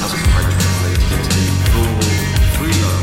hasn't quite translated into full free love.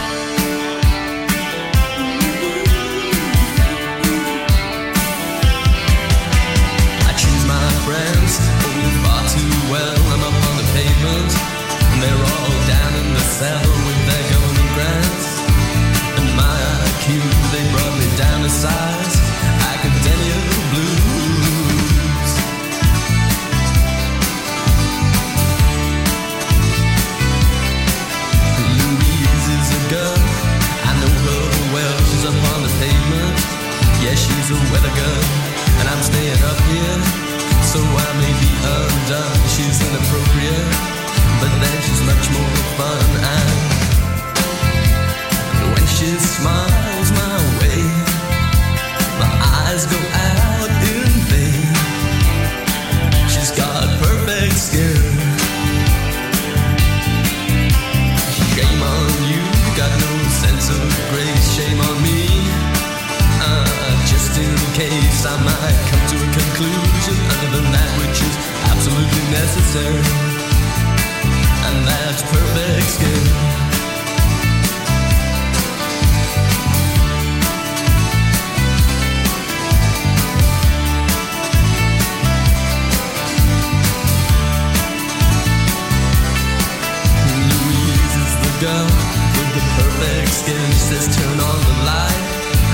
A weather girl, and I'm staying up here, so I may be undone. She's inappropriate, but then she's much more fun, and when she smiles my way, my eyes go out in vain. She's got perfect skin. Shame on you, got no sense of grace. Shame on me. Just in case I might come to a conclusion other than that which is absolutely necessary, and that's perfect skin. Louise is the girl with the perfect skin. She says turn on the light,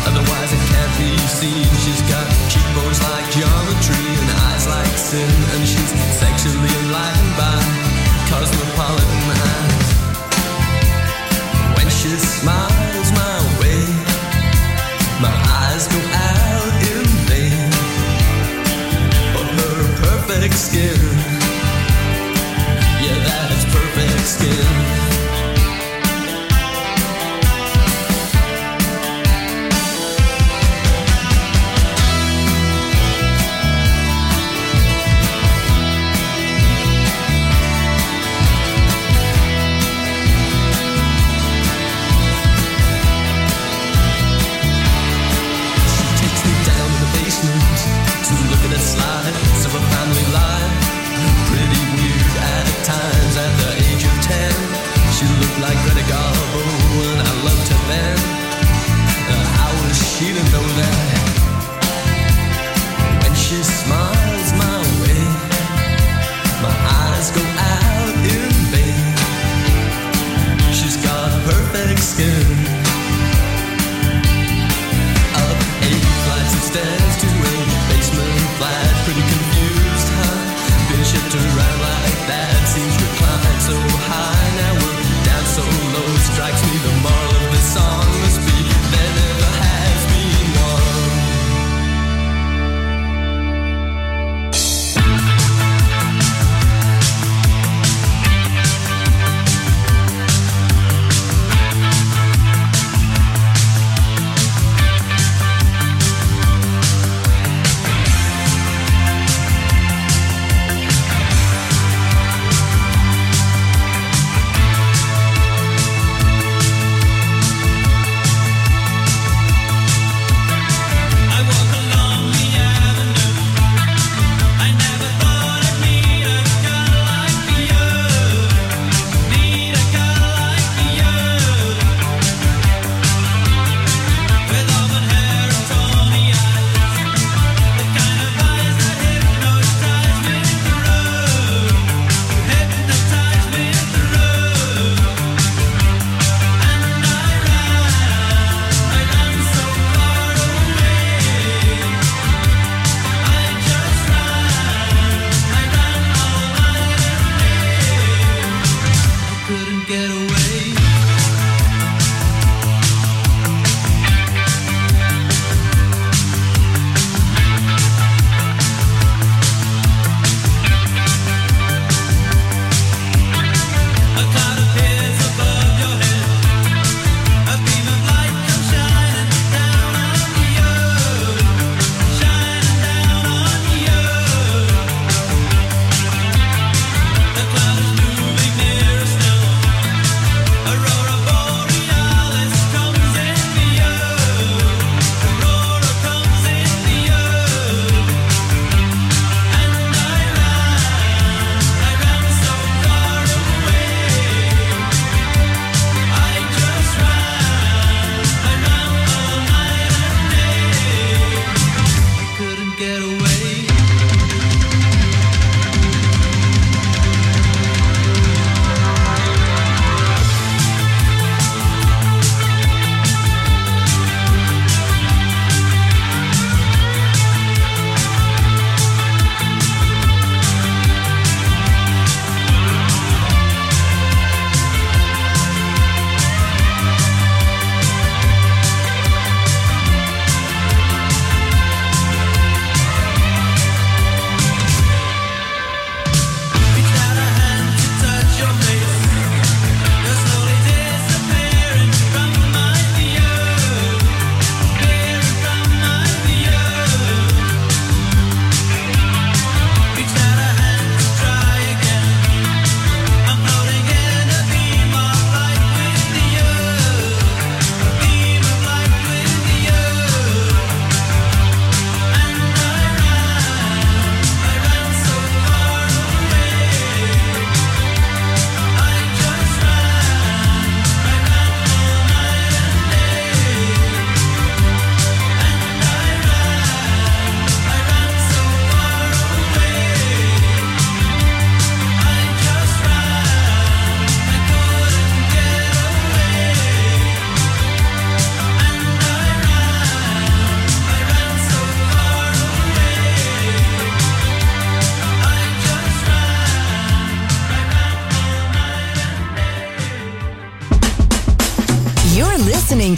otherwise it can't be seen. She's got cheekbones like geometry and eyes like sin, and she's sexually enlightened by cosmopolitan eyes.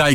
Dai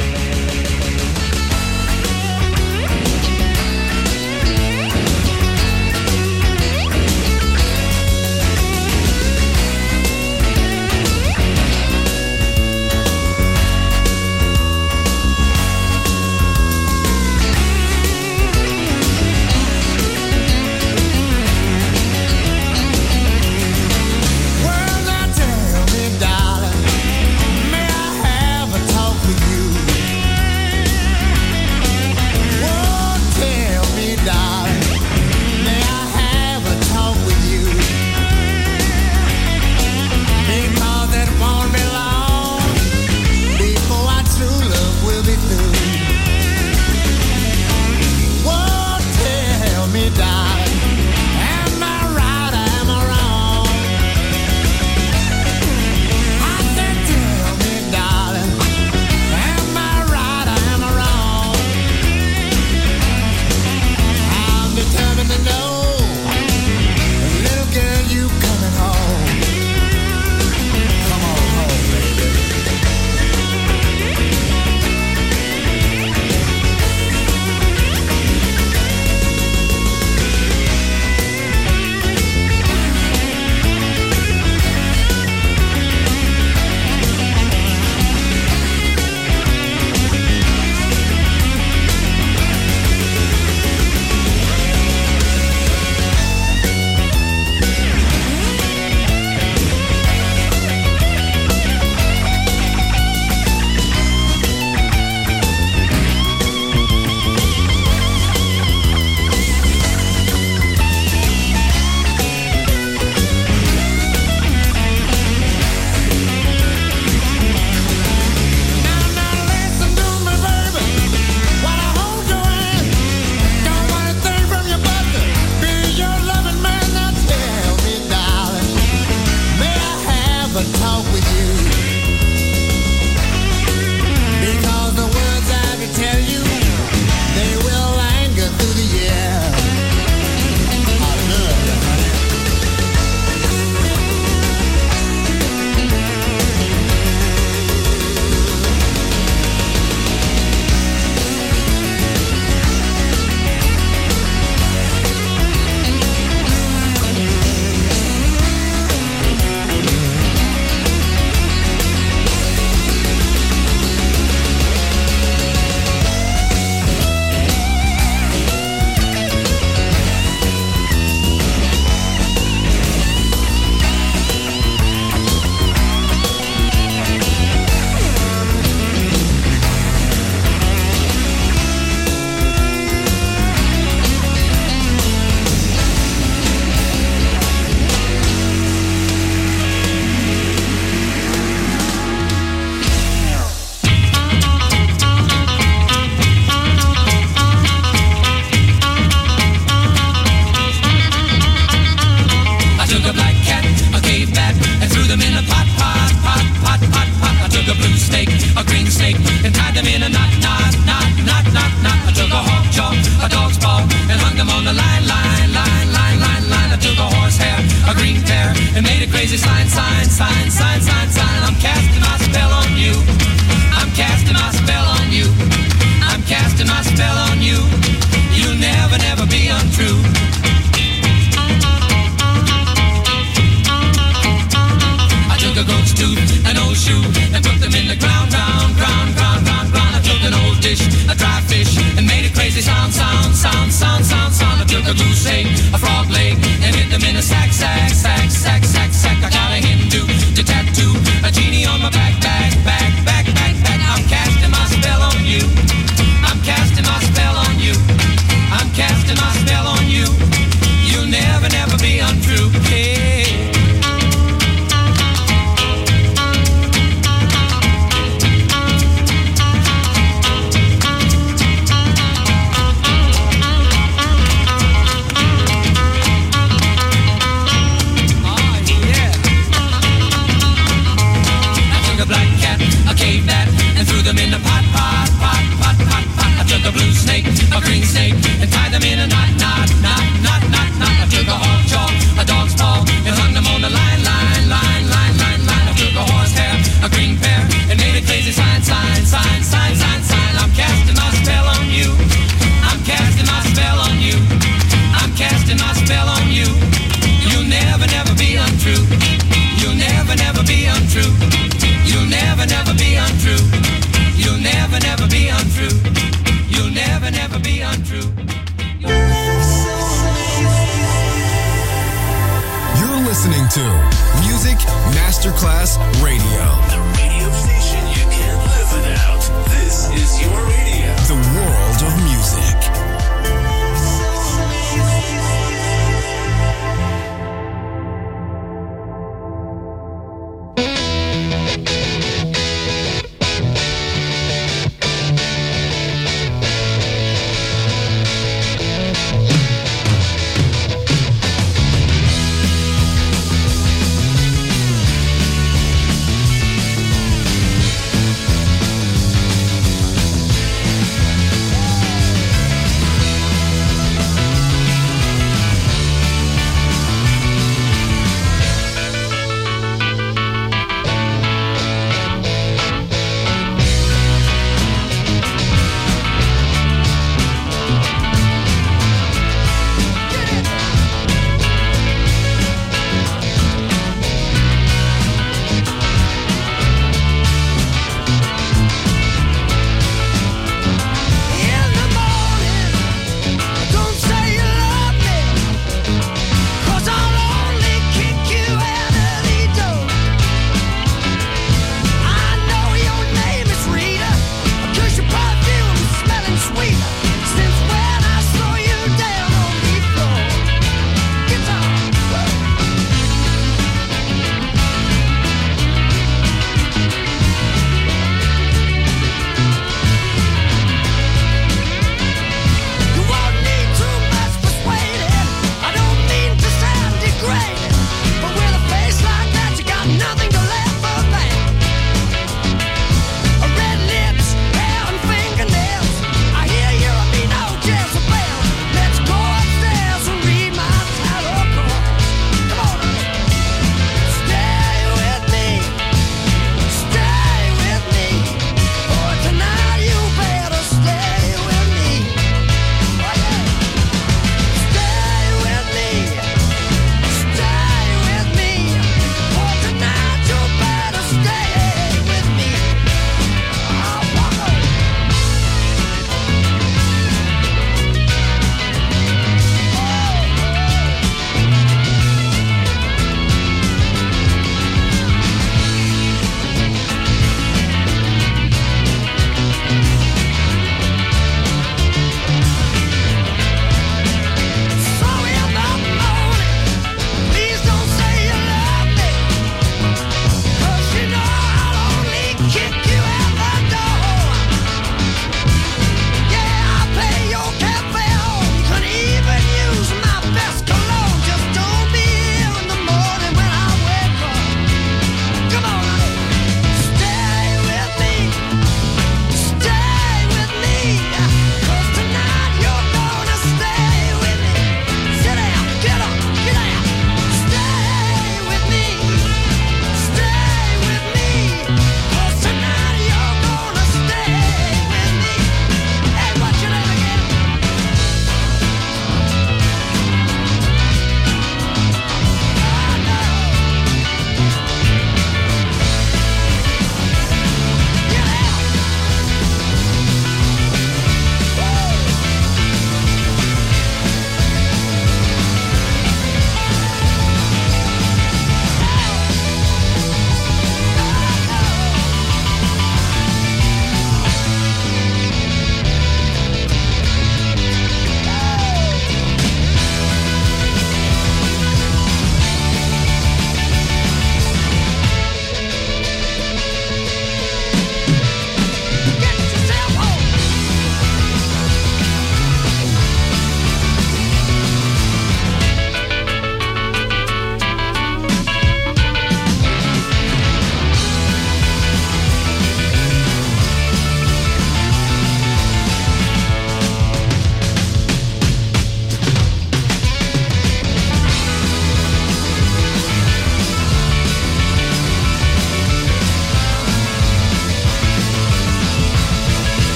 I got a Hindu to tattoo, a genie on my back. Music Masterclass Radio. The radio station you can't live without. This is your radio. The world of music.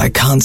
I can't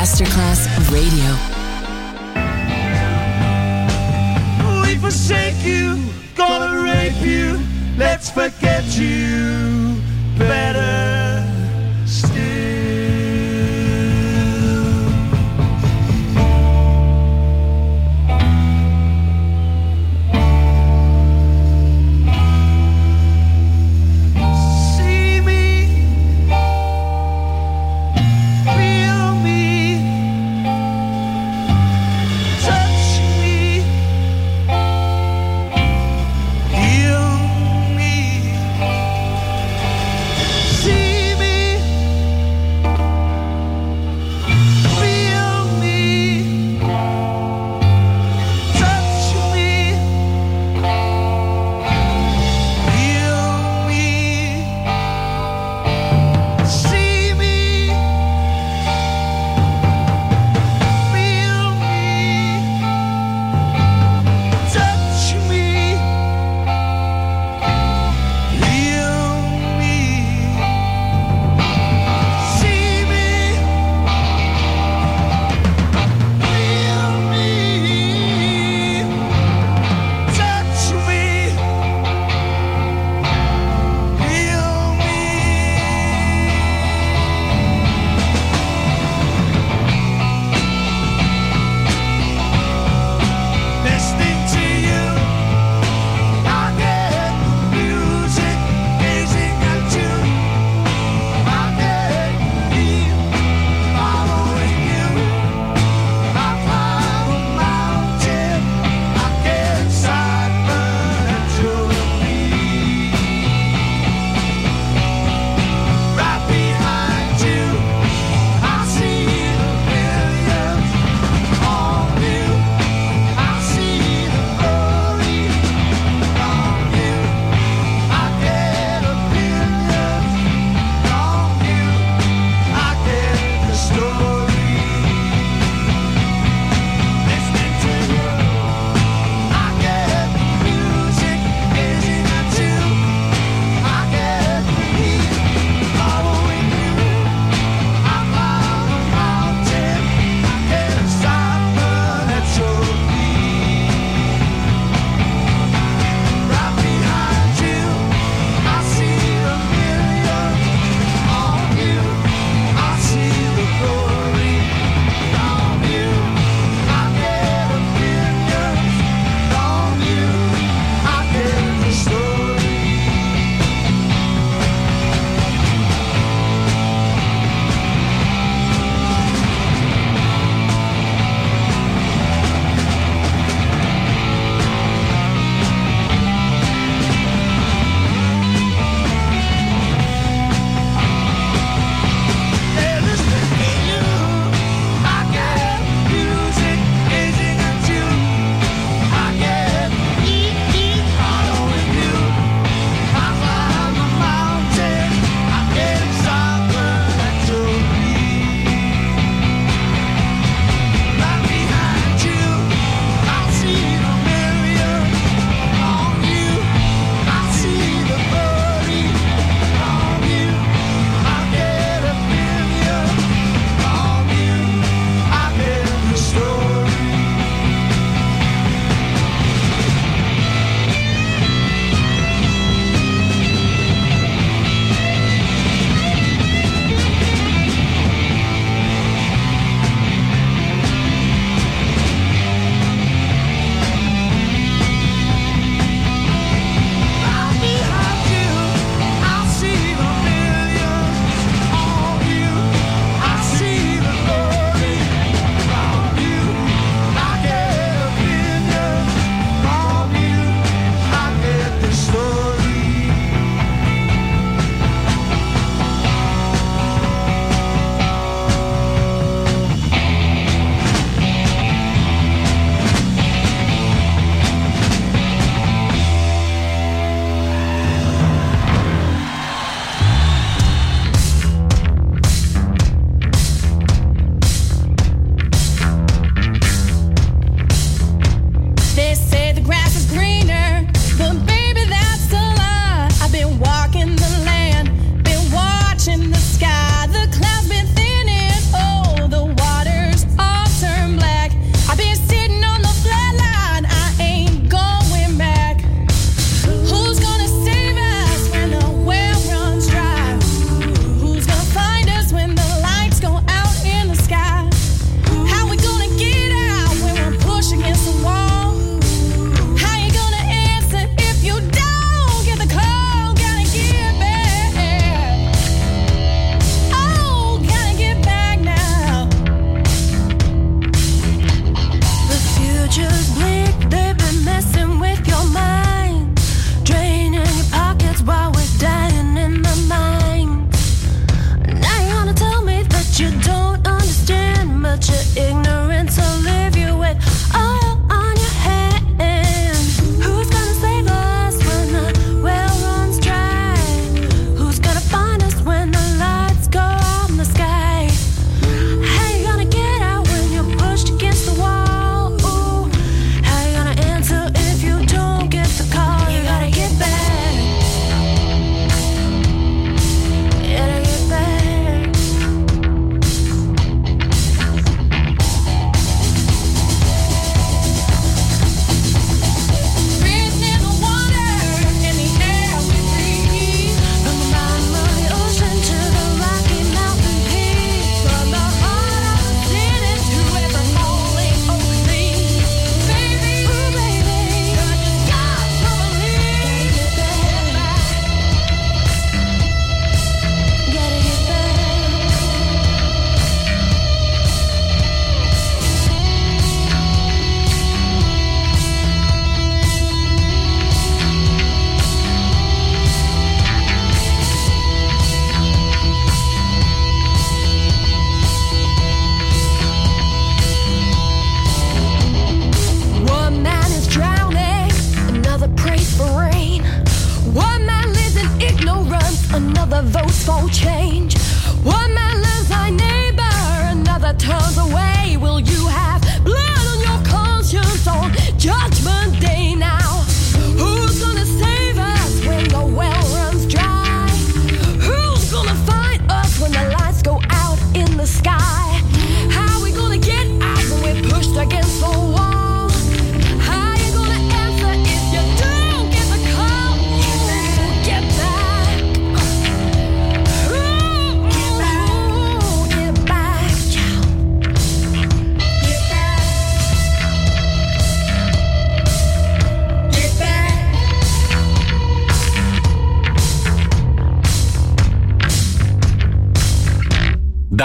Masterclass Radio. Oh, we forsake you, gonna rape you, let's forget you better see.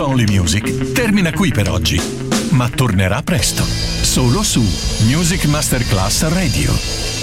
Only Music termina qui per oggi, ma tornerà presto, solo su Music Masterclass Radio.